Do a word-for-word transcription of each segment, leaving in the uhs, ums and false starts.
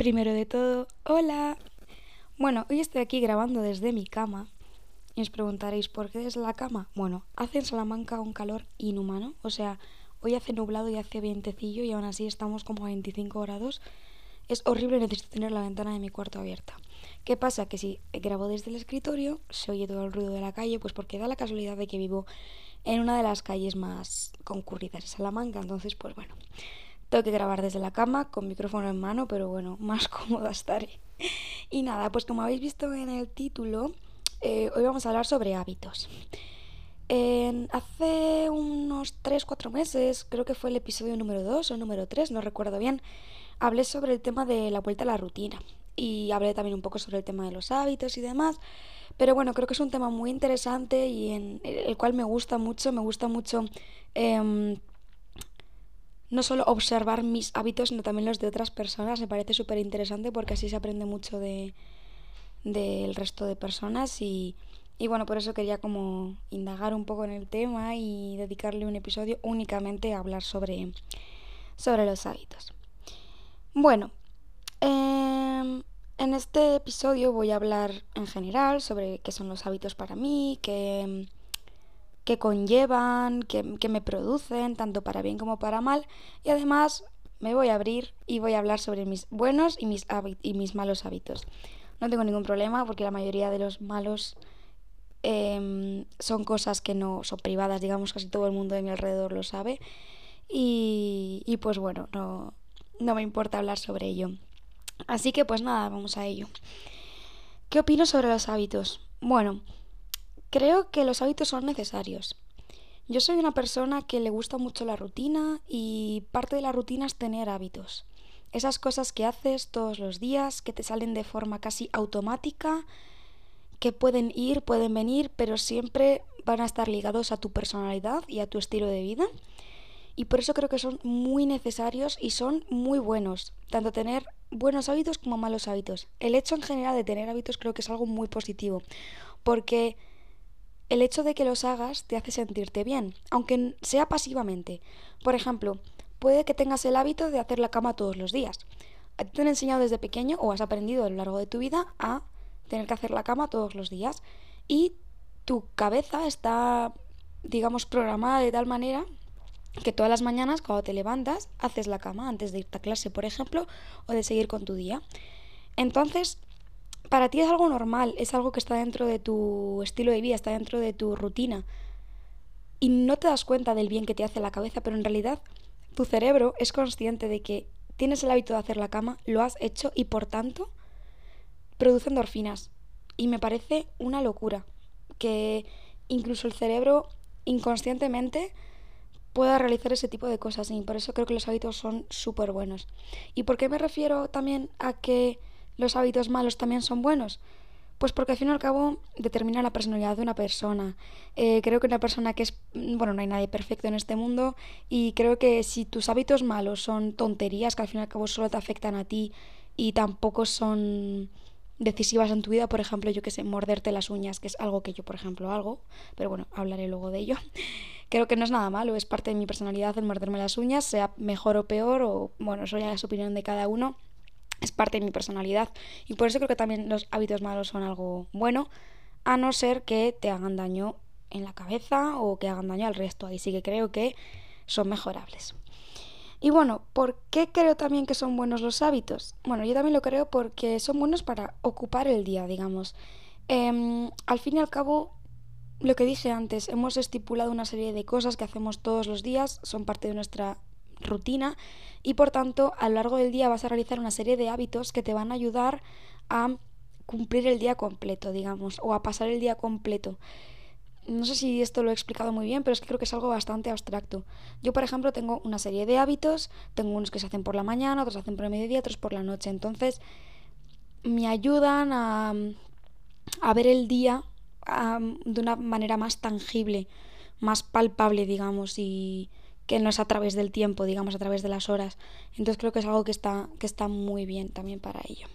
Primero de todo, ¡hola! Bueno, hoy estoy aquí grabando desde mi cama y os preguntaréis, ¿por qué desde la cama? Bueno, hace en Salamanca un calor inhumano, o sea, hoy hace nublado y hace vientecillo y aún así estamos como a veinticinco grados. Es horrible, necesito tener la ventana de mi cuarto abierta. ¿Qué pasa? Que si grabo desde el escritorio, se oye todo el ruido de la calle, pues porque da la casualidad de que vivo en una de las calles más concurridas de Salamanca, entonces pues bueno... Tengo que grabar desde la cama, con micrófono en mano, pero bueno, más cómoda estaré. Y nada, pues como habéis visto en el título, eh, hoy vamos a hablar sobre hábitos. En, hace unos tres cuatro meses, creo que fue el episodio número dos o el número tres, no recuerdo bien, hablé sobre el tema de la vuelta a la rutina. Y hablé también un poco sobre el tema de los hábitos y demás. Pero bueno, creo que es un tema muy interesante y en el cual me gusta mucho, me gusta mucho... Eh, No solo observar mis hábitos, sino también los de otras personas. Me parece súper interesante porque así se aprende mucho de del resto de personas. Y, y bueno, por eso quería como indagar un poco en el tema y dedicarle un episodio únicamente a hablar sobre, sobre los hábitos. Bueno, eh, en este episodio voy a hablar en general sobre qué son los hábitos para mí, qué... que conllevan, que, que me producen, tanto para bien como para mal. Y además me voy a abrir y voy a hablar sobre mis buenos y mis, y mis malos hábitos. No tengo ningún problema porque la mayoría de los malos eh, son cosas que no son privadas, digamos, casi todo el mundo de mi alrededor lo sabe. Y, y pues bueno, no, no me importa hablar sobre ello. Así que pues nada, vamos a ello. ¿Qué opino sobre los hábitos? Bueno... Creo que los hábitos son necesarios. Yo soy una persona que le gusta mucho la rutina y parte de la rutina es tener hábitos. Esas cosas que haces todos los días, que te salen de forma casi automática, que pueden ir, pueden venir, pero siempre van a estar ligados a tu personalidad y a tu estilo de vida. Y por eso creo que son muy necesarios y son muy buenos, tanto tener buenos hábitos como malos hábitos. El hecho en general de tener hábitos creo que es algo muy positivo, porque... el hecho de que los hagas te hace sentirte bien, aunque sea pasivamente. Por ejemplo, puede que tengas el hábito de hacer la cama todos los días. A ti te han enseñado desde pequeño o has aprendido a lo largo de tu vida a tener que hacer la cama todos los días. Y tu cabeza está, digamos, programada de tal manera que todas las mañanas cuando te levantas haces la cama antes de irte a clase, por ejemplo, o de seguir con tu día. Entonces... para ti es algo normal, es algo que está dentro de tu estilo de vida, está dentro de tu rutina. Y no te das cuenta del bien que te hace la cabeza, pero en realidad tu cerebro es consciente de que tienes el hábito de hacer la cama, lo has hecho y por tanto produce endorfinas. Y me parece una locura que incluso el cerebro inconscientemente pueda realizar ese tipo de cosas. Y por eso creo que los hábitos son súper buenos. ¿Y por qué me refiero también a que... los hábitos malos también son buenos? Pues porque al fin y al cabo determina la personalidad de una persona. Eh, creo que una persona que es... bueno, no hay nadie perfecto en este mundo y creo que si tus hábitos malos son tonterías que al fin y al cabo solo te afectan a ti y tampoco son decisivas en tu vida, por ejemplo, yo que sé, morderte las uñas, que es algo que yo, por ejemplo, hago, pero bueno, hablaré luego de ello. Creo que no es nada malo, es parte de mi personalidad el morderme las uñas, sea mejor o peor, o bueno, eso ya es opinión de cada uno. Es parte de mi personalidad y por eso creo que también los hábitos malos son algo bueno, a no ser que te hagan daño en la cabeza o que hagan daño al resto. Ahí sí que creo que son mejorables. Y bueno, ¿por qué creo también que son buenos los hábitos? Bueno, yo también lo creo porque son buenos para ocupar el día, digamos. Eh, al fin y al cabo, lo que dije antes, hemos estipulado una serie de cosas que hacemos todos los días, son parte de nuestra rutina y por tanto a lo largo del día vas a realizar una serie de hábitos que te van a ayudar a cumplir el día completo, digamos, o a pasar el día completo. No sé si esto lo he explicado muy bien, pero es que creo que es algo bastante abstracto. Yo, por ejemplo, tengo una serie de hábitos, tengo unos que se hacen por la mañana, otros se hacen por el mediodía, otros por la noche, entonces me ayudan a, a ver el día a, de una manera más tangible, más palpable, digamos, y... que no es a través del tiempo, digamos, a través de las horas. Entonces creo que es algo que está, que está muy bien también para ello.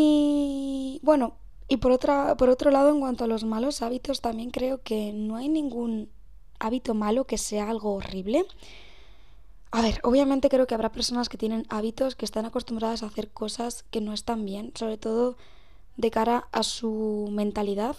Y bueno, y por, otra, por otro lado, en cuanto a los malos hábitos, también creo que no hay ningún hábito malo que sea algo horrible. A ver, obviamente creo que habrá personas que tienen hábitos, que están acostumbradas a hacer cosas que no están bien, sobre todo de cara a su mentalidad,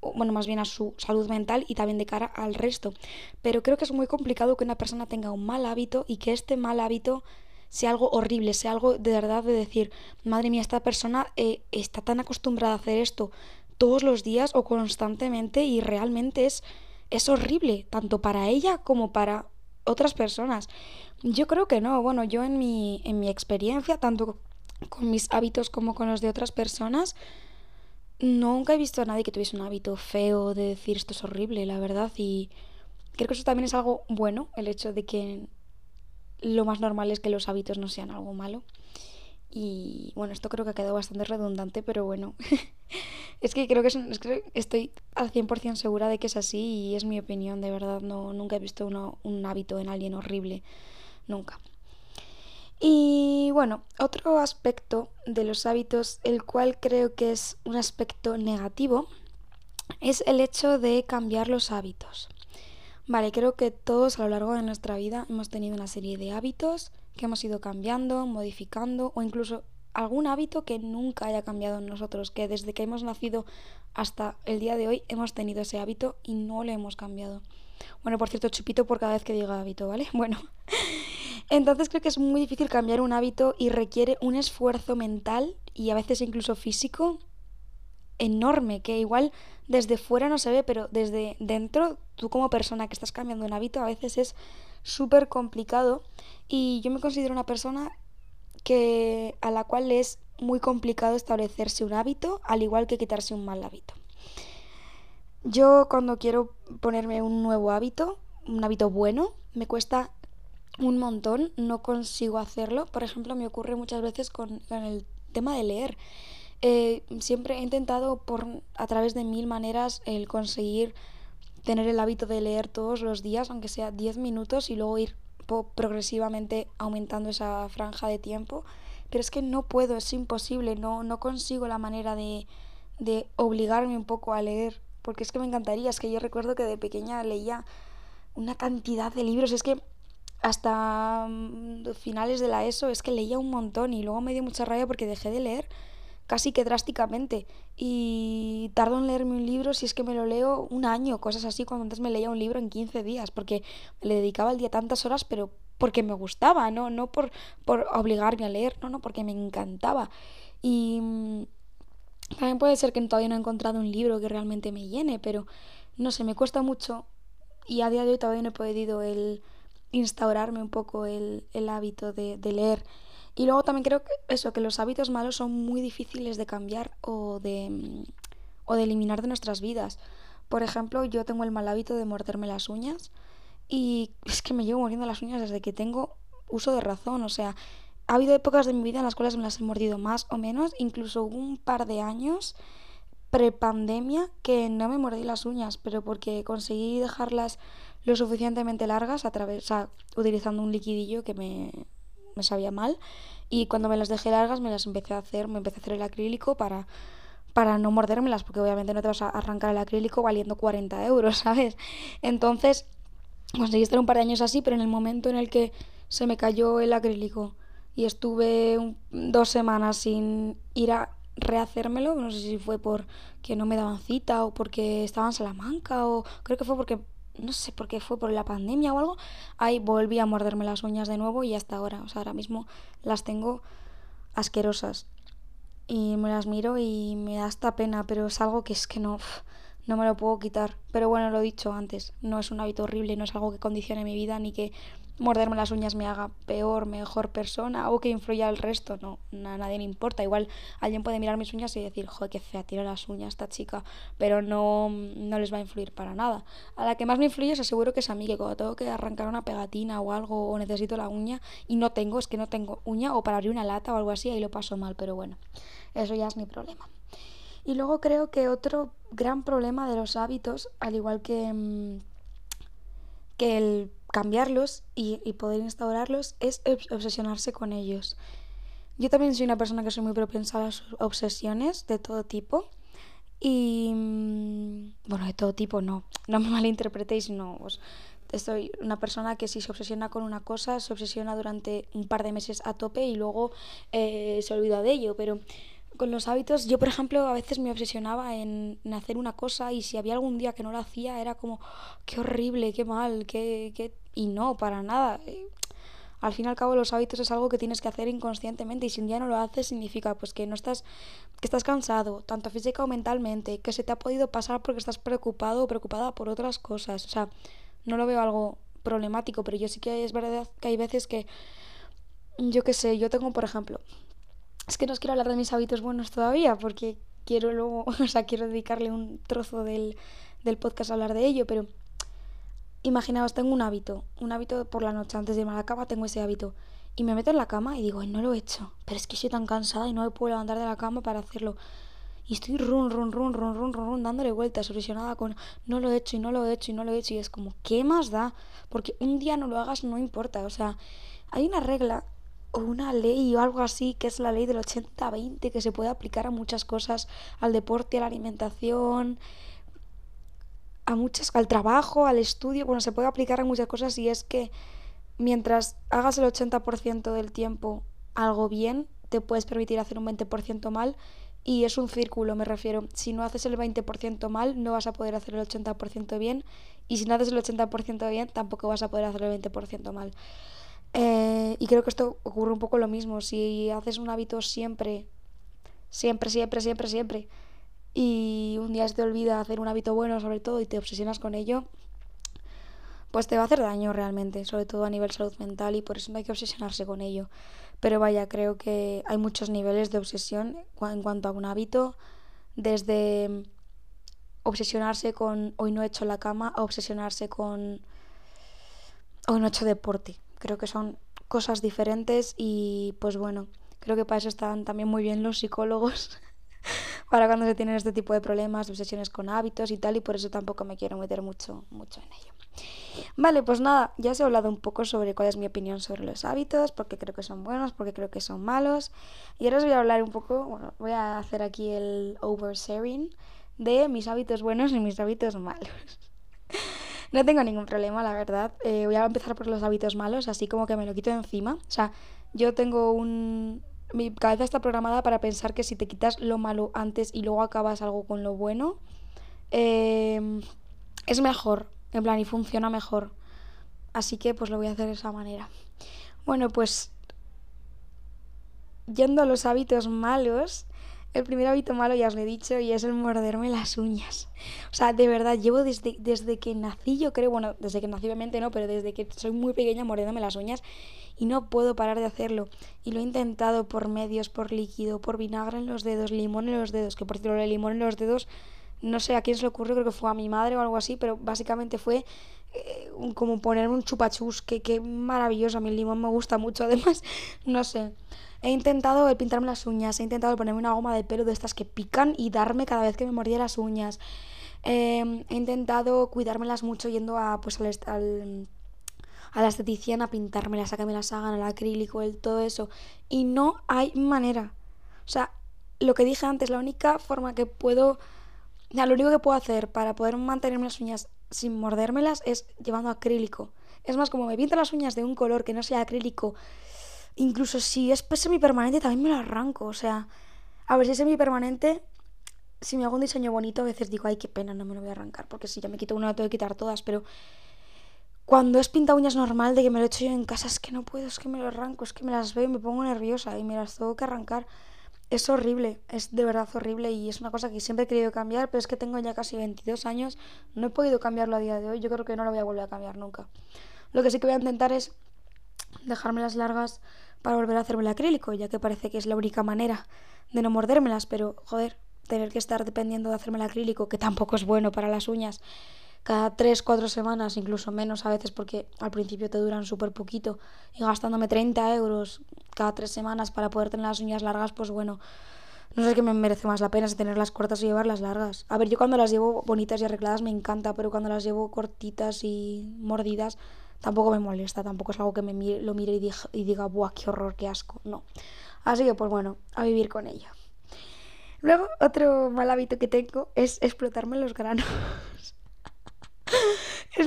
o, bueno, más bien a su salud mental y también de cara al resto. Pero creo que es muy complicado que una persona tenga un mal hábito y que este mal hábito sea algo horrible, sea algo de verdad de decir, madre mía, esta persona eh, está tan acostumbrada a hacer esto todos los días o constantemente y realmente es, es horrible, tanto para ella como para otras personas. Yo creo que no, bueno, yo en mi, en mi experiencia, tanto con mis hábitos como con los de otras personas, nunca he visto a nadie que tuviese un hábito feo de decir esto es horrible, la verdad, y creo que eso también es algo bueno, el hecho de que lo más normal es que los hábitos no sean algo malo. Y bueno, esto creo que ha quedado bastante redundante, pero bueno, es que creo que es un, es que estoy al cien por cien segura de que es así y es mi opinión, de verdad, no, nunca he visto una, un hábito en alguien horrible, nunca. Y bueno, otro aspecto de los hábitos, el cual creo que es un aspecto negativo, es el hecho de cambiar los hábitos. Vale, creo que todos a lo largo de nuestra vida hemos tenido una serie de hábitos que hemos ido cambiando, modificando o incluso algún hábito que nunca haya cambiado en nosotros, que desde que hemos nacido hasta el día de hoy hemos tenido ese hábito y no lo hemos cambiado. Bueno, por cierto, chupito por cada vez que diga hábito, ¿vale? Bueno, entonces creo que es muy difícil cambiar un hábito y requiere un esfuerzo mental y a veces incluso físico enorme, que igual desde fuera no se ve, pero desde dentro, tú como persona que estás cambiando un hábito, a veces es súper complicado. Y yo me considero una persona que a la cual es muy complicado establecerse un hábito, al igual que quitarse un mal hábito. Yo cuando quiero ponerme un nuevo hábito, un hábito bueno, me cuesta un montón, no consigo hacerlo. Por ejemplo, me ocurre muchas veces con, con el tema de leer. Eh, siempre he intentado por, a través de mil maneras el conseguir tener el hábito de leer todos los días, aunque sea diez minutos, y luego ir progresivamente aumentando esa franja de tiempo, pero es que no puedo, es imposible, no, no consigo la manera de, de obligarme un poco a leer, porque es que me encantaría. Es que yo recuerdo que de pequeña leía una cantidad de libros, es que hasta finales de la ESO es que leía un montón y luego me dio mucha rabia porque dejé de leer casi que drásticamente, y tardo en leerme un libro, si es que me lo leo, un año, cosas así, cuando antes me leía un libro en quince días, porque le dedicaba al día tantas horas, pero porque me gustaba, no, no por, por obligarme a leer, no, no, porque me encantaba. Y también puede ser que todavía no he encontrado un libro que realmente me llene, pero no sé, me cuesta mucho, y a día de hoy todavía no he podido el instaurarme un poco el, el hábito de, de leer. Y luego también creo que eso, que los hábitos malos son muy difíciles de cambiar o de, o de eliminar de nuestras vidas. Por ejemplo, yo tengo el mal hábito de morderme las uñas y es que me llevo mordiendo las uñas desde que tengo uso de razón. O sea, ha habido épocas de mi vida en las cuales me las he mordido más o menos, incluso hubo un par de años prepandemia que no me mordí las uñas, pero porque conseguí dejarlas lo suficientemente largas a través, o sea, utilizando un liquidillo que me... me sabía mal, y cuando me las dejé largas me las empecé a hacer, me empecé a hacer el acrílico para, para no mordérmelas, porque obviamente no te vas a arrancar el acrílico valiendo cuarenta euros, ¿sabes? Entonces conseguí estar un par de años así, pero en el momento en el que se me cayó el acrílico y estuve un, dos semanas sin ir a rehacérmelo, no sé si fue porque no me daban cita o porque estaba en Salamanca, o creo que fue porque no sé por qué fue, por la pandemia o algo, ahí volví a morderme las uñas de nuevo y hasta ahora, o sea, ahora mismo las tengo asquerosas y me las miro y me da hasta pena, pero es algo que es que no, no me lo puedo quitar. Pero bueno, lo he dicho antes, no es un hábito horrible, no es algo que condicione mi vida, ni que morderme las uñas me haga peor, mejor persona o que influya al resto, no, a nadie le importa. Igual alguien puede mirar mis uñas y decir, joder, qué fea tiene las uñas esta chica, pero no, no les va a influir para nada. A la que más me influye, os aseguro que es a mí, que cuando tengo que arrancar una pegatina o algo, o necesito la uña y no tengo, es que no tengo uña, o para abrir una lata o algo así, ahí lo paso mal, pero bueno, eso ya es mi problema. Y luego creo que otro gran problema de los hábitos, al igual que, que el cambiarlos y, y poder instaurarlos, es obsesionarse con ellos. Yo también soy una persona que soy muy propensa a las obsesiones de todo tipo y, bueno, de todo tipo no, no me malinterpretéis, no, os, Estoy una persona que si se obsesiona con una cosa, se obsesiona durante un par de meses a tope y luego eh, se olvida de ello. Pero con los hábitos, yo por ejemplo a veces me obsesionaba en, en hacer una cosa y si había algún día que no lo hacía era como, qué horrible, qué mal, qué, qué... y no, para nada. Al fin y al cabo los hábitos es algo que tienes que hacer inconscientemente y si un día no lo haces significa pues que no estás, que estás cansado, tanto física o mentalmente, que se te ha podido pasar porque estás preocupado o preocupada por otras cosas. O sea, no lo veo algo problemático, pero yo sí que es verdad que hay veces que, yo qué sé, yo tengo, por ejemplo, es que no os quiero hablar de mis hábitos buenos todavía porque quiero luego, o sea, quiero dedicarle un trozo del, del podcast a hablar de ello, pero... Imaginaos, tengo un hábito, un hábito por la noche, antes de irme a la cama tengo ese hábito y me meto en la cama y digo, ay, no lo he hecho, pero es que estoy tan cansada y no me puedo levantar de la cama para hacerlo y estoy run, run, run, run, run, run, run dándole vueltas, obsesionada con no lo he hecho y no lo he hecho y no lo he hecho y es como, ¿qué más da? Porque un día no lo hagas no importa, o sea, hay una regla o una ley o algo así que es la ley del ochenta veinte que se puede aplicar a muchas cosas, al deporte, a la alimentación... A muchas, al trabajo, al estudio, bueno, se puede aplicar a muchas cosas y es que mientras hagas el ochenta por ciento del tiempo algo bien, te puedes permitir hacer un veinte por ciento mal y es un círculo, me refiero. Si no haces el veinte por ciento mal, no vas a poder hacer el ochenta por ciento bien y si no haces el ochenta por ciento bien, tampoco vas a poder hacer el veinte por ciento mal. Eh, y creo que esto ocurre un poco lo mismo. Si haces un hábito siempre, siempre, siempre, siempre, siempre... y un día se te olvida hacer un hábito bueno sobre todo y te obsesionas con ello, pues te va a hacer daño realmente, sobre todo a nivel salud mental y por eso no hay que obsesionarse con ello. Pero vaya, creo que hay muchos niveles de obsesión en cuanto a un hábito, desde obsesionarse con hoy no he hecho la cama a obsesionarse con hoy no he hecho deporte. Creo que son cosas diferentes y pues bueno, creo que para eso están también muy bien los psicólogos. Para cuando se tienen este tipo de problemas, obsesiones con hábitos y tal, y por eso tampoco me quiero meter mucho, mucho en ello. Vale, pues nada, ya os he hablado un poco sobre cuál es mi opinión sobre los hábitos, porque creo que son buenos, porque creo que son malos, y ahora os voy a hablar un poco, bueno, voy a hacer aquí el oversharing de mis hábitos buenos y mis hábitos malos. No tengo ningún problema, la verdad. Eh, voy a empezar por los hábitos malos, así como que me lo quito de encima. O sea, yo tengo un... Mi cabeza está programada para pensar que si te quitas lo malo antes y luego acabas algo con lo bueno, eh, es mejor, en plan, y funciona mejor. Así que pues lo voy a hacer de esa manera. Bueno, pues yendo a los hábitos malos, el primer hábito malo ya os lo he dicho y es el morderme las uñas. O sea, de verdad, llevo desde, desde que nací, yo creo, bueno, desde que nací obviamente no, pero desde que soy muy pequeña mordiéndome las uñas y no puedo parar de hacerlo. Y lo he intentado por medios, por líquido, por vinagre en los dedos, limón en los dedos, que por cierto, el limón en los dedos, no sé a quién se le ocurrió, creo que fue a mi madre o algo así, pero básicamente fue eh, como ponerme un chupachús, que, que maravilloso, a mí el limón me gusta mucho, además, no sé. He intentado el pintarme las uñas, he intentado ponerme una goma de pelo de estas que pican y darme cada vez que me mordía las uñas. Eh, he intentado cuidármelas mucho yendo a pues al, al, a la esteticiana a pintármelas, a que me las hagan, al acrílico, el, todo eso. Y no hay manera. O sea, lo que dije antes, la única forma que puedo... O sea, lo único que puedo hacer para poder mantenerme las uñas sin mordérmelas es llevando acrílico. Es más, como me pinto las uñas de un color que no sea acrílico... Incluso si es semipermanente también me lo arranco, o sea, a ver si es semipermanente, si me hago un diseño bonito a veces digo, ay, qué pena, no me lo voy a arrancar, porque si ya me quito una la tengo que quitar todas, pero cuando es pinta uñas normal de que me lo he hecho yo en casa, es que no puedo, es que me lo arranco, es que me las veo y me pongo nerviosa y me las tengo que arrancar, es horrible, es de verdad horrible y es una cosa que siempre he querido cambiar, pero es que tengo ya casi veintidós años, no he podido cambiarlo a día de hoy, yo creo que no lo voy a volver a cambiar nunca. Lo que sí que voy a intentar es dejármelas largas para volver a hacerme el acrílico, ya que parece que es la única manera de no mordérmelas, pero joder, tener que estar dependiendo de hacerme el acrílico, que tampoco es bueno para las uñas, cada tres cuatro semanas, incluso menos a veces, porque al principio te duran súper poquito, y gastándome treinta euros cada tres semanas para poder tener las uñas largas, pues bueno, no sé qué me merece más la pena, si tenerlas cortas o llevarlas largas. A ver, yo cuando las llevo bonitas y arregladas me encanta, pero cuando las llevo cortitas y mordidas... Tampoco me molesta, tampoco es algo que me mire, lo mire y diga, y diga, ¡buah, qué horror, qué asco! No. Así que, pues bueno, a vivir con ello. Luego, otro mal hábito que tengo es explotarme los granos.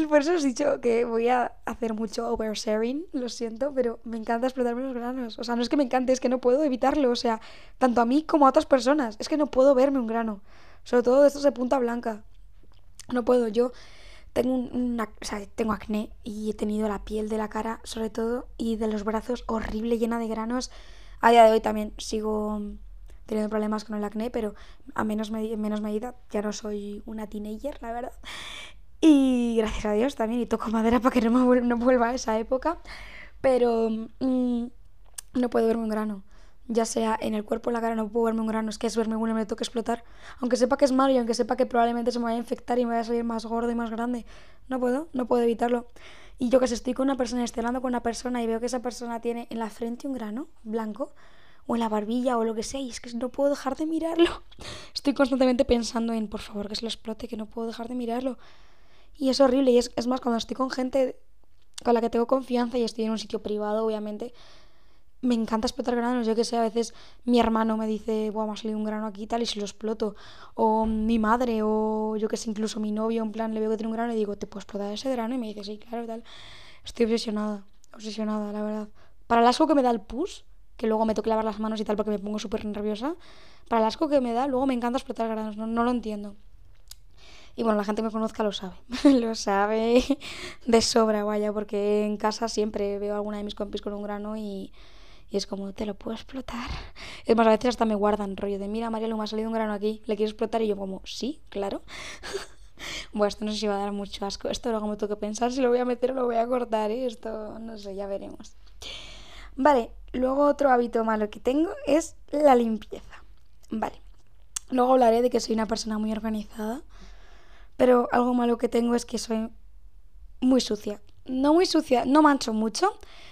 Por eso os he dicho que voy a hacer mucho oversharing, lo siento, pero me encanta explotarme los granos. O sea, no es que me encante, es que no puedo evitarlo. O sea, tanto a mí como a otras personas. Es que no puedo verme un grano. Sobre todo de estos de punta blanca. No puedo. Yo tengo, una, o sea, tengo acné y he tenido la piel de la cara, sobre todo, y de los brazos horrible, llena de granos. A día de hoy también sigo teniendo problemas con el acné, pero a menos, en menos medida. Ya no soy una teenager, la verdad. Y gracias a Dios también, y toco madera para que no me vuelva, no vuelva a esa época, pero mmm, no puedo verme un grano, ya sea en el cuerpo o en la cara, no puedo verme un grano, es que es verme uno y me lo toca explotar, aunque sepa que es malo y aunque sepa que probablemente se me vaya a infectar y me vaya a salir más gordo y más grande, no puedo, no puedo evitarlo. Y yo que si estoy con una persona, estoy hablando con una persona y veo que esa persona tiene en la frente un grano blanco, o en la barbilla o lo que sea, y es que no puedo dejar de mirarlo, estoy constantemente pensando en, por favor, que se lo explote, que no puedo dejar de mirarlo. Y es horrible, y es, es más, cuando estoy con gente con la que tengo confianza y estoy en un sitio privado, obviamente, me encanta explotar granos. Yo que sé, a veces mi hermano me dice, buah, me ha salido un grano aquí y tal, y se lo exploto. O mi madre, o yo que sé, incluso mi novio, en plan, le veo que tiene un grano y digo, ¿te puedo explotar ese grano? Y me dice, sí, claro, tal. Estoy obsesionada, obsesionada, la verdad. Para el asco que me da el pus, que luego me toque lavar las manos y tal porque me pongo súper nerviosa, para el asco que me da, luego me encanta explotar granos, no, no lo entiendo. Y bueno, la gente que me conozca lo sabe, lo sabe de sobra, vaya, porque en casa siempre veo a alguna de mis compis con un grano y, y es como, te lo puedo explotar. Es más, a veces hasta me guardan rollo de, mira, María, me ha salido un grano aquí, ¿le quieres explotar? Y yo como, sí, claro. Bueno, esto no sé si va a dar mucho asco, esto luego me tengo que pensar si lo voy a meter o lo voy a cortar, ¿eh? Esto no sé, ya veremos. Vale, luego otro hábito malo que tengo es la limpieza, vale. Luego hablaré de que soy una persona muy organizada. Pero algo malo que tengo es que soy muy sucia. No muy sucia, no mancho mucho,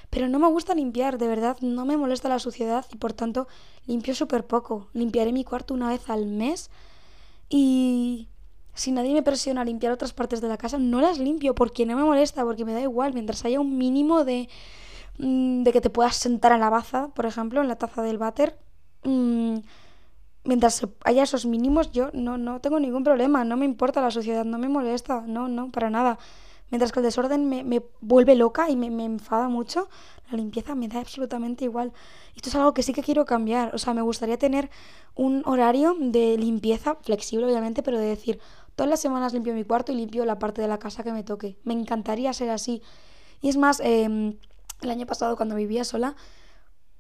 pero no me gusta limpiar, de verdad. No me molesta la suciedad y por tanto limpio súper poco. Limpiaré mi cuarto una vez al mes y si nadie me presiona a limpiar otras partes de la casa, no las limpio porque no me molesta, porque me da igual. Mientras haya un mínimo de, de que te puedas sentar en la baza, por ejemplo, en la taza del váter, mmm, mientras haya esos mínimos, yo no, no tengo ningún problema, no me importa la suciedad, no me molesta, no, no, para nada. Mientras que el desorden me, me vuelve loca y me, me enfada mucho, la limpieza me da absolutamente igual. Esto es algo que sí que quiero cambiar, o sea, me gustaría tener un horario de limpieza, flexible obviamente, pero de decir, todas las semanas limpio mi cuarto y limpio la parte de la casa que me toque. Me encantaría ser así. Y es más, eh, el año pasado cuando vivía sola,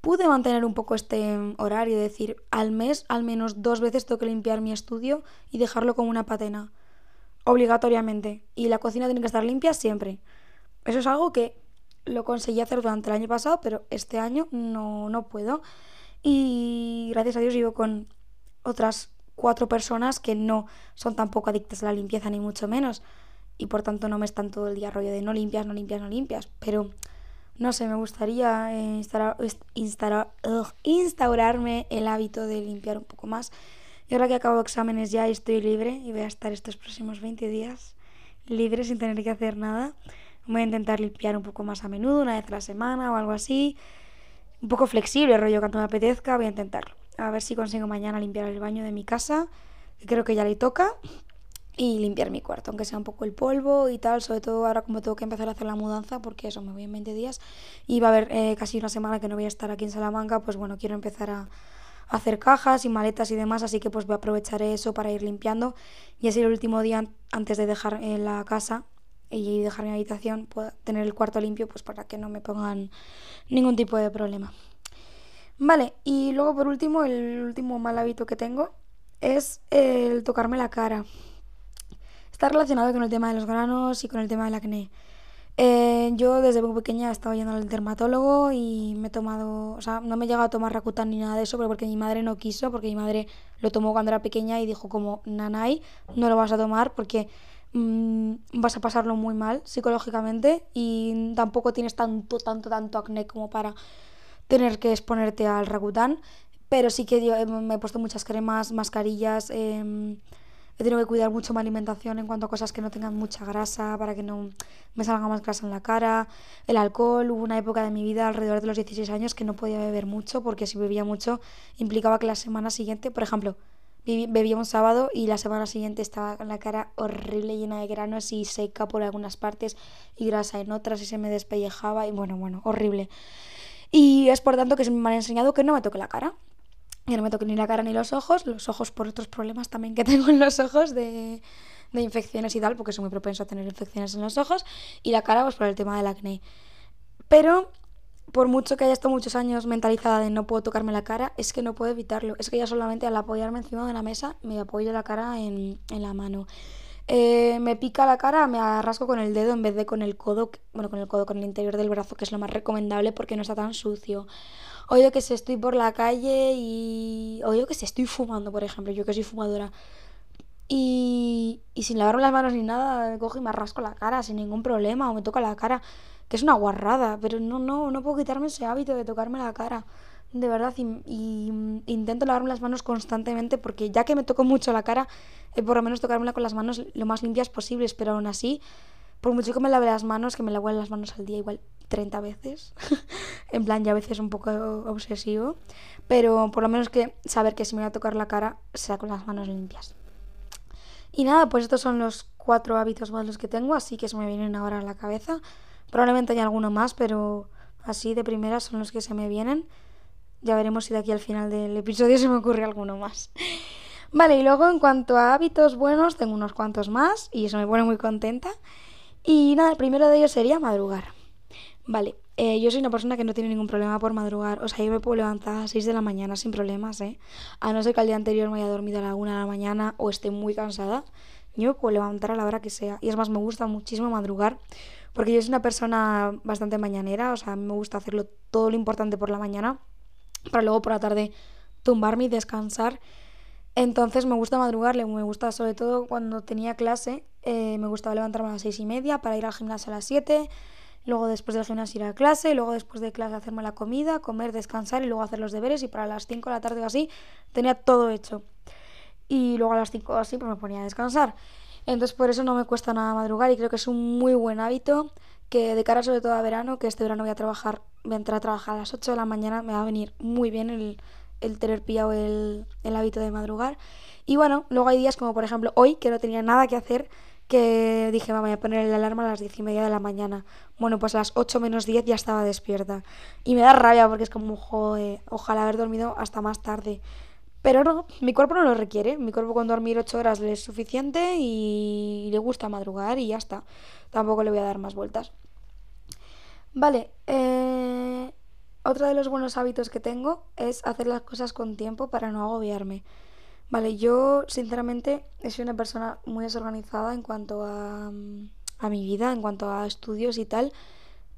pude mantener un poco este horario, es decir, al mes al menos dos veces tengo que limpiar mi estudio y dejarlo como una patena, obligatoriamente. Y la cocina tiene que estar limpia siempre. Eso es algo que lo conseguí hacer durante el año pasado, pero este año no, no puedo. Y gracias a Dios vivo con otras cuatro personas que no son tampoco adictas a la limpieza, ni mucho menos. Y por tanto no me están todo el día rollo de no limpias, no limpias, no limpias, pero... No sé, me gustaría instaurar, instaurar, instaurarme el hábito de limpiar un poco más. Y ahora que acabo exámenes ya estoy libre y voy a estar estos próximos veinte días libre sin tener que hacer nada. Voy a intentar limpiar un poco más a menudo, una vez a la semana o algo así. Un poco flexible, rollo, cuando me apetezca, voy a intentarlo. A ver si consigo mañana limpiar el baño de mi casa, que creo que ya le toca. Y limpiar mi cuarto, aunque sea un poco el polvo y tal, sobre todo ahora como tengo que empezar a hacer la mudanza, porque eso, me voy en veinte días y va a haber eh, casi una semana que no voy a estar aquí en Salamanca, pues bueno, quiero empezar a, a hacer cajas y maletas y demás, así que pues aprovecharé eso para ir limpiando y así el último día antes de dejar eh, la casa y dejar mi habitación, puedo tener el cuarto limpio pues para que no me pongan ningún tipo de problema. Vale, y luego por último, el último mal hábito que tengo es el tocarme la cara. Está relacionado con el tema de los granos y con el tema del acné. Eh, yo desde muy pequeña he estado yendo al dermatólogo y me he tomado... O sea, no me he llegado a tomar Rakutan ni nada de eso, pero porque mi madre no quiso, porque mi madre lo tomó cuando era pequeña y dijo como, nanay, no lo vas a tomar porque mmm, vas a pasarlo muy mal psicológicamente y tampoco tienes tanto, tanto, tanto acné como para tener que exponerte al Rakutan. Pero sí que yo, eh, me he puesto muchas cremas, mascarillas... Eh, He tenido que cuidar mucho mi alimentación en cuanto a cosas que no tengan mucha grasa para que no me salga más grasa en la cara. El alcohol, hubo una época de mi vida alrededor de los dieciséis años que no podía beber mucho porque si bebía mucho implicaba que la semana siguiente, por ejemplo, Bebía un sábado y la semana siguiente estaba con la cara horrible, llena de granos y seca por algunas partes y grasa en otras, y se me despellejaba y bueno, bueno, horrible. Y es por tanto que me han enseñado que no me toque la cara. Ya no me toque ni la cara ni los ojos, los ojos por otros problemas también que tengo en los ojos de, de infecciones y tal, porque soy muy propenso a tener infecciones en los ojos, y la cara pues por el tema del acné. Pero por mucho que haya estado muchos años mentalizada de no puedo tocarme la cara, es que no puedo evitarlo. Es que ya solamente al apoyarme encima de la mesa me apoyo la cara en, en la mano. Eh, me pica la cara, me arrasco con el dedo en vez de con el codo, bueno, con el codo, con el interior del brazo, que es lo más recomendable porque no está tan sucio. O yo que sé, estoy por la calle y... O yo que sé, estoy fumando, por ejemplo, yo que soy fumadora. Y, y sin lavarme las manos ni nada, cojo y me arrasco la cara sin ningún problema, o me toco la cara, que es una guarrada, pero no, no, no puedo quitarme ese hábito de tocarme la cara, de verdad, y, y intento lavarme las manos constantemente, porque ya que me toco mucho la cara, eh, por lo menos tocármela con las manos lo más limpias posibles, pero aún así, por mucho que me lave las manos, que me lavo las manos al día igual treinta veces, en plan ya a veces un poco obsesivo, pero por lo menos que saber que si me voy a tocar la cara, sea con las manos limpias. Y nada, pues estos son los cuatro hábitos más los que tengo, así que se me vienen ahora a la cabeza. Probablemente haya alguno más, pero así de primera son los que se me vienen. Ya veremos si de aquí al final del episodio se me ocurre alguno más. Vale, y luego en cuanto a hábitos buenos, tengo unos cuantos más y eso me pone muy contenta. Y nada, el primero de ellos sería madrugar. Vale, eh, yo soy una persona que no tiene ningún problema por madrugar. O sea, yo me puedo levantar a las seis de la mañana sin problemas, ¿eh? A no ser que el día anterior me haya dormido a la una de la mañana o esté muy cansada. Yo me puedo levantar a la hora que sea. Y es más, me gusta muchísimo madrugar. Porque yo soy una persona bastante mañanera, o sea, a mí me gusta hacerlo todo lo importante por la mañana, para luego por la tarde tumbarme y descansar. Entonces me gusta madrugar, me gusta sobre todo cuando tenía clase, eh, me gustaba levantarme a las seis y media para ir al gimnasio a las siete, luego después del gimnasio ir a clase, y luego después de clase hacerme la comida, comer, descansar y luego hacer los deberes, y para las cinco de la tarde o así tenía todo hecho. Y luego a las cinco o así pues me ponía a descansar. Entonces por eso no me cuesta nada madrugar y creo que es un muy buen hábito que de cara sobre todo a verano, que este verano voy a trabajar, voy a entrar a trabajar a las ocho de la mañana, me va a venir muy bien el, el tener pillado el, el hábito de madrugar. Y bueno, luego hay días como por ejemplo hoy, que no tenía nada que hacer, que dije, me voy a poner la alarma a las diez y media de la mañana. Bueno, pues a las ocho menos diez ya estaba despierta. Y me da rabia porque es como, joder, ojalá haber dormido hasta más tarde. Pero no, mi cuerpo no lo requiere, mi cuerpo con dormir ocho horas le es suficiente y le gusta madrugar y ya está, tampoco le voy a dar más vueltas. Vale, eh, otro de los buenos hábitos que tengo es hacer las cosas con tiempo para no agobiarme. Vale, yo sinceramente soy una persona muy desorganizada en cuanto a, a mi vida, en cuanto a estudios y tal,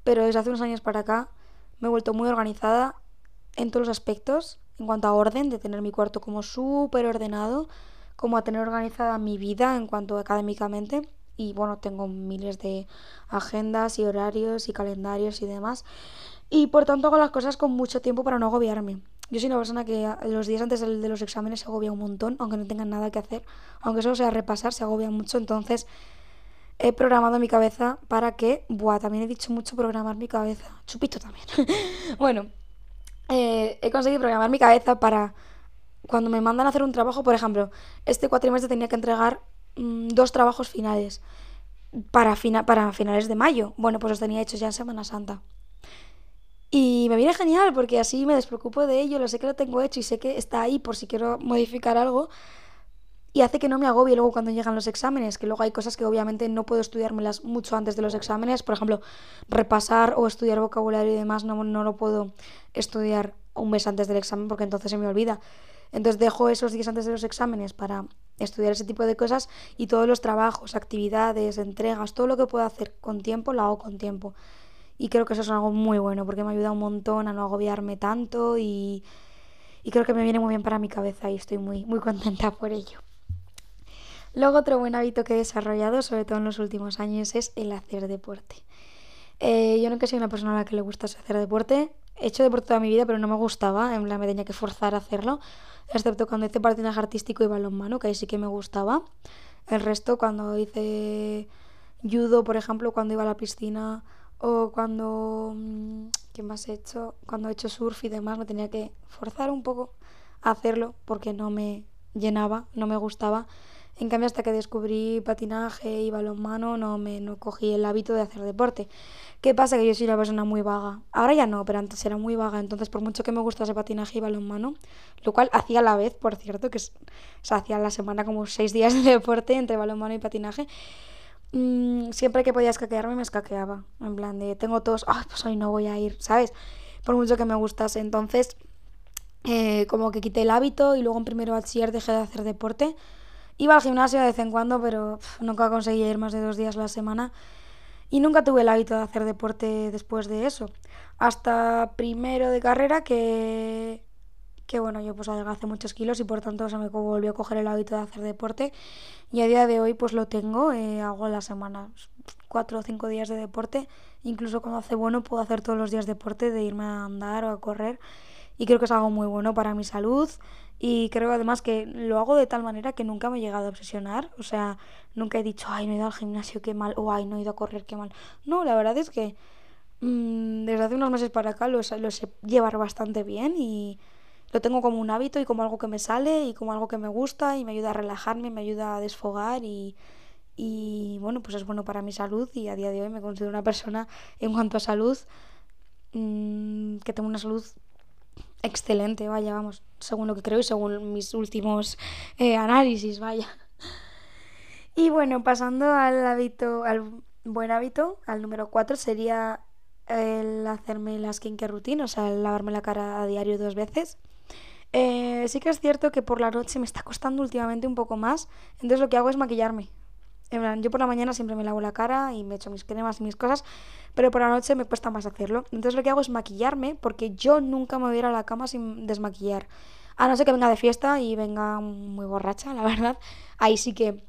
pero desde hace unos años para acá me he vuelto muy organizada en todos los aspectos. En cuanto a orden, de tener mi cuarto como súper ordenado, como a tener organizada mi vida en cuanto a académicamente. Y bueno, tengo miles de agendas y horarios y calendarios y demás. Y por tanto hago las cosas con mucho tiempo para no agobiarme. Yo soy una persona que los días antes de los exámenes se agobia un montón, aunque no tengan nada que hacer. Aunque solo sea repasar, se agobia mucho. Entonces he programado mi cabeza para que... Buah, también he dicho mucho programar mi cabeza. Chupito también. Bueno... Eh, he conseguido programar mi cabeza para cuando me mandan a hacer un trabajo. Por ejemplo, este cuatrimestre tenía que entregar mmm, dos trabajos finales para, fina- para finales de mayo. Bueno, pues los tenía hechos ya en Semana Santa. Y me viene genial porque así me despreocupo de ello, lo sé que lo tengo hecho y sé que está ahí por si quiero modificar algo. Y hace que no me agobie luego cuando llegan los exámenes, que luego hay cosas que obviamente no puedo estudiármelas mucho antes de los exámenes. Por ejemplo, repasar o estudiar vocabulario y demás no, no lo puedo estudiar un mes antes del examen porque entonces se me olvida. Entonces dejo esos días antes de los exámenes para estudiar ese tipo de cosas y todos los trabajos, actividades, entregas, todo lo que pueda hacer con tiempo, lo hago con tiempo. Y creo que eso es algo muy bueno porque me ayuda un montón a no agobiarme tanto y, y creo que me viene muy bien para mi cabeza y estoy muy, muy contenta por ello. Luego otro buen hábito que he desarrollado, sobre todo en los últimos años, es el hacer deporte. Eh, yo nunca soy una persona a la que le gusta hacer deporte. He hecho deporte toda mi vida, pero no me gustaba, en plan me tenía que forzar a hacerlo, excepto cuando hice patinaje artístico y balonmano, que ahí sí que me gustaba. El resto, cuando hice judo, por ejemplo, cuando iba a la piscina, o cuando... ¿Qué más he hecho? Cuando he hecho surf y demás, me tenía que forzar un poco a hacerlo porque no me... llenaba, no me gustaba. En cambio, hasta que descubrí patinaje y balonmano, no me no cogí el hábito de hacer deporte. ¿Qué pasa? Que yo soy una persona muy vaga. Ahora ya no, pero antes era muy vaga. Entonces, por mucho que me gustase patinaje y balonmano, lo cual hacía a la vez, por cierto, que es, o sea, hacía la semana como seis días de deporte entre balonmano y patinaje, mmm, siempre que podía escaquearme, me escaqueaba. En plan de, tengo tos, ay, pues hoy no voy a ir, ¿sabes? Por mucho que me gustase. Entonces, eh, como que quité el hábito y luego en primero bachiller dejé de hacer deporte. Iba al gimnasio de vez en cuando, pero pff, nunca conseguía ir más de dos días a la semana y nunca tuve el hábito de hacer deporte después de eso. Hasta primero de carrera que, que bueno, yo pues adelgacé muchos kilos y por tanto se me volvió a coger el hábito de hacer deporte y a día de hoy pues lo tengo, eh, hago a la semana cuatro o cinco días de deporte. Incluso cuando hace bueno puedo hacer todos los días deporte, de irme a andar o a correr, y creo que es algo muy bueno para mi salud. Y creo además que lo hago de tal manera que nunca me he llegado a obsesionar. O sea, nunca he dicho, ay, no he ido al gimnasio, qué mal, o ay, no he ido a correr, qué mal. No, la verdad es que mmm, desde hace unos meses para acá lo, lo sé llevar bastante bien y lo tengo como un hábito y como algo que me sale y como algo que me gusta y me ayuda a relajarme, me ayuda a desfogar y, y bueno, pues es bueno para mi salud y a día de hoy me considero una persona en cuanto a salud mmm, que tengo una salud excelente, vaya, vamos, según lo que creo y según mis últimos eh, análisis, vaya. Y bueno, pasando al hábito, al buen hábito, al número cuatro, sería el hacerme la skincare routine, o sea, el lavarme la cara a diario dos veces. Eh, sí que es cierto que por la noche me está costando últimamente un poco más, entonces lo que hago es maquillarme. En plan, yo por la mañana siempre me lavo la cara y me echo mis cremas y mis cosas, pero por la noche me cuesta más hacerlo. Entonces lo que hago es maquillarme, porque yo nunca me voy a ir a la cama sin desmaquillar. A no ser que venga de fiesta y venga muy borracha, la verdad. Ahí sí que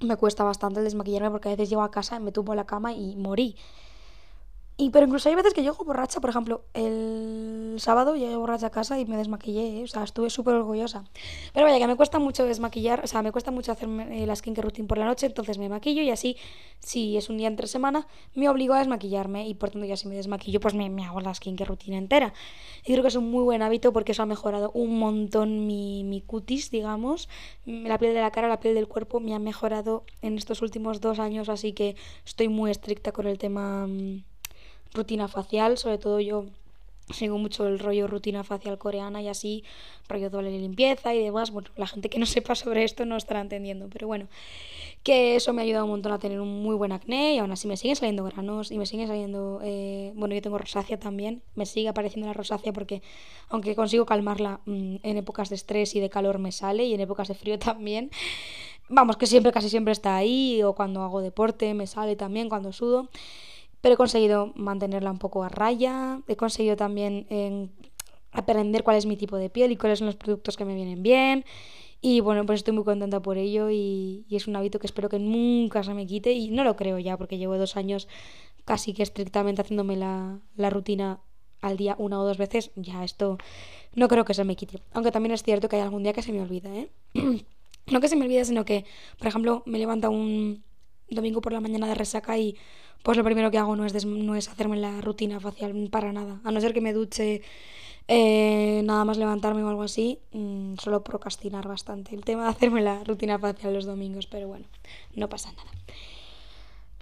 me cuesta bastante el desmaquillarme, porque a veces llego a casa y me tumbo en la cama y morí. Y, pero incluso hay veces que llego borracha, por ejemplo, el sábado llegué borracha a casa y me desmaquillé, ¿eh? O sea, estuve súper orgullosa. Pero vaya, que me cuesta mucho desmaquillar, o sea, me cuesta mucho hacerme la skincare routine por la noche, entonces me maquillo y así, si es un día entre semana, me obligo a desmaquillarme y por tanto ya si me desmaquillo, pues me, me hago la skincare routine entera. Y creo que es un muy buen hábito porque eso ha mejorado un montón mi, mi cutis, digamos, la piel de la cara, la piel del cuerpo me ha mejorado en estos últimos dos años, así que estoy muy estricta con el tema rutina facial, sobre todo yo sigo mucho el rollo rutina facial coreana y así, rollo doble limpieza y demás. Bueno, la gente que no sepa sobre esto no estará entendiendo, pero bueno, que eso me ha ayudado un montón a tener un muy buen acné y aún así me siguen saliendo granos y me siguen saliendo, eh, bueno, yo tengo rosácea también, me sigue apareciendo la rosácea porque aunque consigo calmarla mmm, en épocas de estrés y de calor me sale y en épocas de frío también. Vamos, que siempre, casi siempre está ahí, o cuando hago deporte me sale también, cuando sudo. Pero he conseguido mantenerla un poco a raya, he conseguido también eh, aprender cuál es mi tipo de piel y cuáles son los productos que me vienen bien. Y bueno, pues estoy muy contenta por ello y, y es un hábito que espero que nunca se me quite. Y no lo creo ya, porque llevo dos años casi que estrictamente haciéndome la, la rutina al día una o dos veces. Ya esto no creo que se me quite. Aunque también es cierto que hay algún día que se me olvida, ¿eh? No que se me olvida, sino que, por ejemplo, me levanta un domingo por la mañana de resaca y pues lo primero que hago no es, des no es hacerme la rutina facial para nada, a no ser que me duche eh, nada más levantarme o algo así, mmm, solo procrastinar bastante el tema de hacerme la rutina facial los domingos, pero bueno, no pasa nada.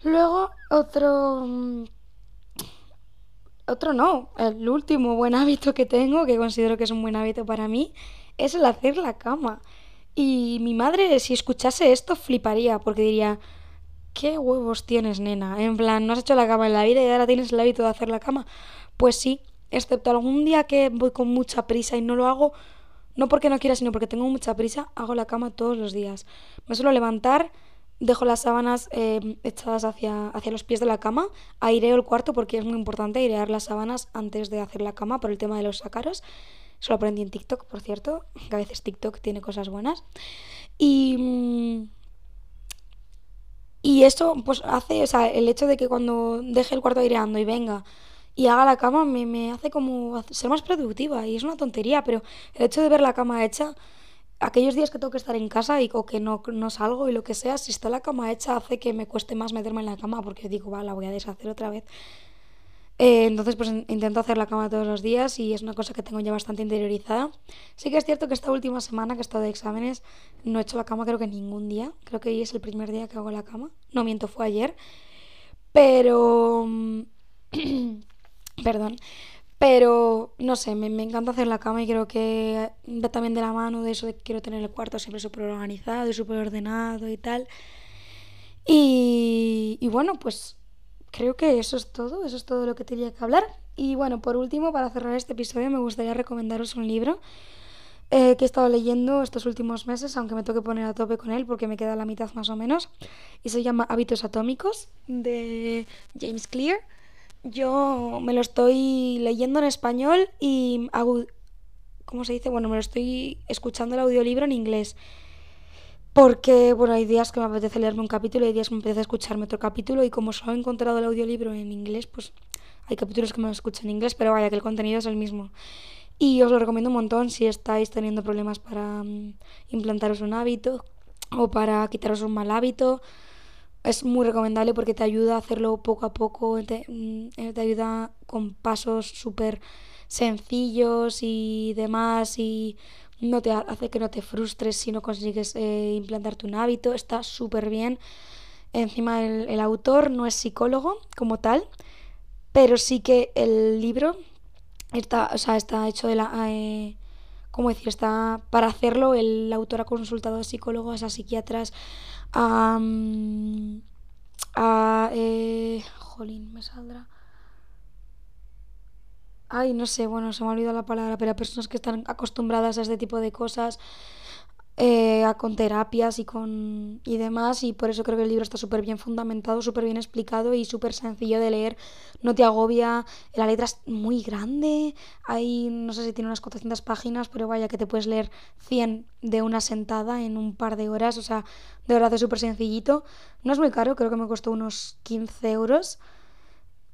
Luego otro, otro no, el último buen hábito que tengo, que considero que es un buen hábito para mí, es el hacer la cama. Y mi madre, si escuchase esto, fliparía, porque diría, ¿qué huevos tienes, nena? En plan, no has hecho la cama en la vida y ahora tienes el hábito de hacer la cama. Pues sí, excepto algún día que voy con mucha prisa y no lo hago, no porque no quiera, sino porque tengo mucha prisa, hago la cama todos los días. Me suelo levantar, dejo las sábanas eh, echadas hacia, hacia los pies de la cama, aireo el cuarto porque es muy importante airear las sábanas antes de hacer la cama por el tema de los ácaros. Eso lo aprendí en TikTok, por cierto, que a veces TikTok tiene cosas buenas. Y Mmm, Y eso pues hace, o sea, el hecho de que cuando deje el cuarto aireando y venga y haga la cama me, me hace como ser más productiva, y es una tontería, pero el hecho de ver la cama hecha, aquellos días que tengo que estar en casa y o que no, no salgo y lo que sea, si está la cama hecha hace que me cueste más meterme en la cama porque digo, va, la voy a deshacer otra vez. Eh, entonces pues intento hacer la cama todos los días y es una cosa que tengo ya bastante interiorizada. Sí que es cierto que esta última semana que he estado de exámenes no he hecho la cama creo que ningún día. Creo que hoy es el primer día que hago la cama. No miento, fue ayer. Pero... Perdón. Pero, no sé, me, me encanta hacer la cama y creo que va también de la mano de eso de que quiero tener el cuarto siempre súper organizado y súper ordenado y tal. Y, y bueno, pues creo que eso es todo, eso es todo lo que tenía que hablar. Y bueno, por último, para cerrar este episodio, me gustaría recomendaros un libro eh, que he estado leyendo estos últimos meses, aunque me tengo que poner a tope con él porque me queda la mitad más o menos. Y se llama Hábitos atómicos, de James Clear. Yo me lo estoy leyendo en español y hago, ¿cómo se dice? Bueno, me lo estoy escuchando el audiolibro en inglés. Porque, bueno, hay días que me apetece leerme un capítulo, hay días que me apetece escucharme otro capítulo y como solo he encontrado el audiolibro en inglés, pues hay capítulos que me lo escucho en inglés, pero vaya, que el contenido es el mismo. Y os lo recomiendo un montón si estáis teniendo problemas para implantaros un hábito o para quitaros un mal hábito. Es muy recomendable porque te ayuda a hacerlo poco a poco, te, te ayuda con pasos súper sencillos y demás y no te hace que no te frustres si no consigues eh, implantarte un hábito. Está súper bien. Encima el, el autor no es psicólogo como tal, pero sí que el libro está, o sea, está hecho de la... Eh, ¿Cómo decir? Está, para hacerlo el autor ha consultado a psicólogos, a psiquiatras, a... a eh, jolín, me saldrá... Ay, no sé, bueno, se me ha olvidado la palabra, pero a personas que están acostumbradas a este tipo de cosas, eh, a, con terapias y con y demás, y por eso creo que el libro está súper bien fundamentado, súper bien explicado y súper sencillo de leer, no te agobia, la letra es muy grande, hay, no sé si tiene unas cuatrocientas páginas, pero vaya que te puedes leer cien de una sentada en un par de horas, o sea, de verdad es súper sencillito, no es muy caro, creo que me costó unos quince euros,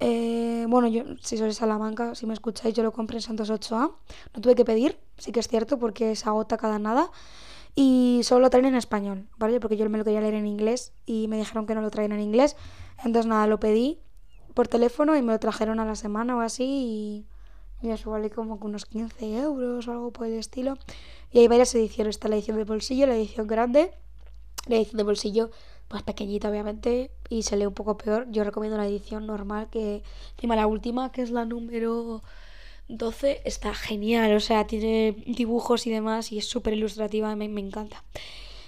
Eh, bueno, yo, si sois de Salamanca, si me escucháis, yo lo compré en Santos Ochoa. No tuve que pedir, sí que es cierto, porque se agota cada nada. Y solo lo traen en español, ¿vale? Porque yo me lo quería leer en inglés y me dijeron que no lo traen en inglés. Entonces nada, lo pedí por teléfono y me lo trajeron a la semana o así. Y, y eso vale como que unos quince euros o algo por el estilo. Y hay varias ediciones, está la edición de bolsillo, la edición grande, la edición de bolsillo... pues pequeñita obviamente y se lee un poco peor. Yo recomiendo la edición normal, que encima la última, que es la número doce, está genial, o sea, tiene dibujos y demás y es súper ilustrativa, me, me encanta.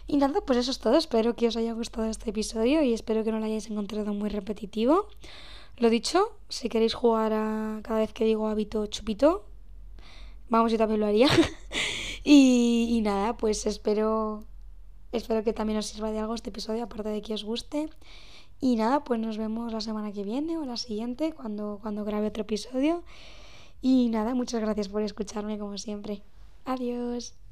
Y nada, pues eso es todo, espero que os haya gustado este episodio y espero que no lo hayáis encontrado muy repetitivo. Lo dicho, si queréis jugar a cada vez que digo hábito chupito, vamos, yo también lo haría. y, y nada, pues espero... Espero que también os sirva de algo este episodio, aparte de que os guste. Y nada, pues nos vemos la semana que viene o la siguiente, cuando, cuando grabe otro episodio. Y nada, muchas gracias por escucharme como siempre. Adiós.